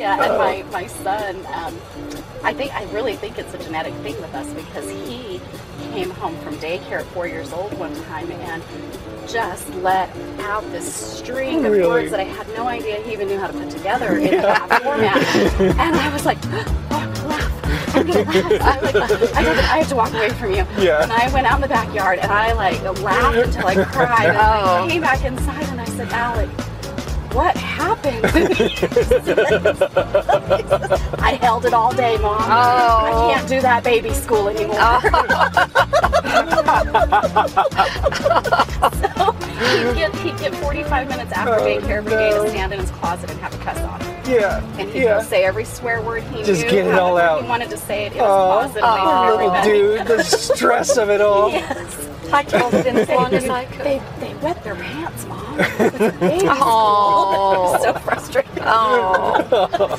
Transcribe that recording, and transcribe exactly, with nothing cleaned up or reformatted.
Yeah, and my, my son, um, I think I really think it's a genetic thing with us, because he came home from daycare at four years old one time and just let out this string really? of words that I had no idea he even knew how to put together in yeah. that format. And I was like, oh, laugh. I'm gonna laugh. I, like, I, I have to walk away from you. Yeah. And I went out in the backyard and I like laughed until I cried. Oh. I came back inside and I said, Alec, what happened? I held it all day, Mom. Oh. I can't do that baby school anymore. Oh. So he'd get, he'd get forty-five minutes after oh, daycare every no. day to stand in his closet and have a cuss off. Yeah. And he'd yeah. say every swear word he Just knew. Get it all out. He wanted to say it in his closet. Oh, and oh dude, the stress of it all. Yes. I told it in as long as I could. They, they wet their pants, Mom. Oh, so frustrating. Oh.